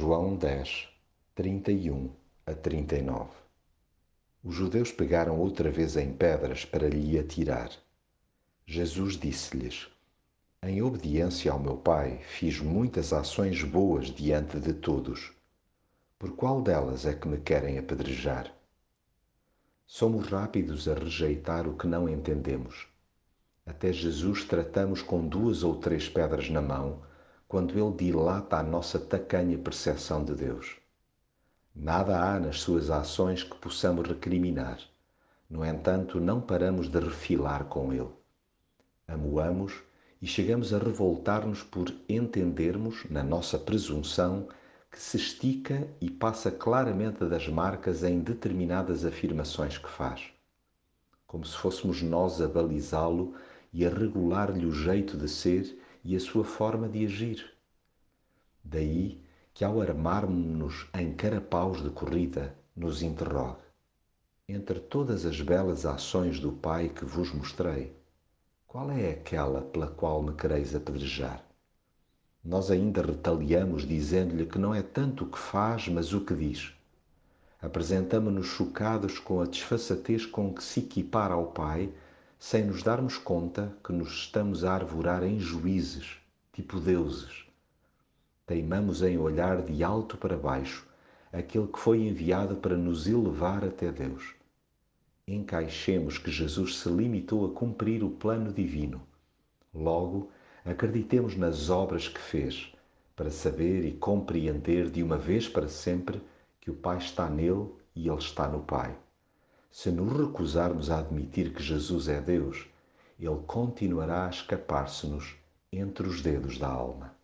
João 10, 31 a 39. Os judeus pegaram outra vez em pedras para lhe atirar. Jesus disse-lhes: Em obediência ao meu Pai, fiz muitas ações boas diante de todos. Por qual delas é que me querem apedrejar? Somos rápidos a rejeitar o que não entendemos. Até Jesus tratamos com 2 ou 3 pedras na mão, quando ele dilata a nossa tacanha percepção de Deus. Nada há nas suas ações que possamos recriminar. No entanto, não paramos de refilar com ele. Amuamos e chegamos a revoltar-nos por entendermos, na nossa presunção, que se estica e passa claramente das marcas em determinadas afirmações que faz, como se fôssemos nós a balizá-lo e a regular-lhe o jeito de ser e a sua forma de agir. Daí que, ao armarmos-nos em carapaus de corrida, nos interrogue: entre todas as belas ações do Pai que vos mostrei, qual é aquela pela qual me quereis apedrejar? Nós ainda retaliamos dizendo-lhe que não é tanto o que faz, mas o que diz. Apresentamo-nos chocados com a desfaçatez com que se equipara ao Pai, sem nos darmos conta que nos estamos a arvorar em juízes, tipo deuses. Teimamos em olhar de alto para baixo aquele que foi enviado para nos elevar até Deus. Encaixemos que Jesus se limitou a cumprir o plano divino. Logo, acreditemos nas obras que fez, para saber e compreender de uma vez para sempre que o Pai está nele e ele está no Pai. Se nos recusarmos a admitir que Jesus é Deus, ele continuará a escapar-se-nos entre os dedos da alma.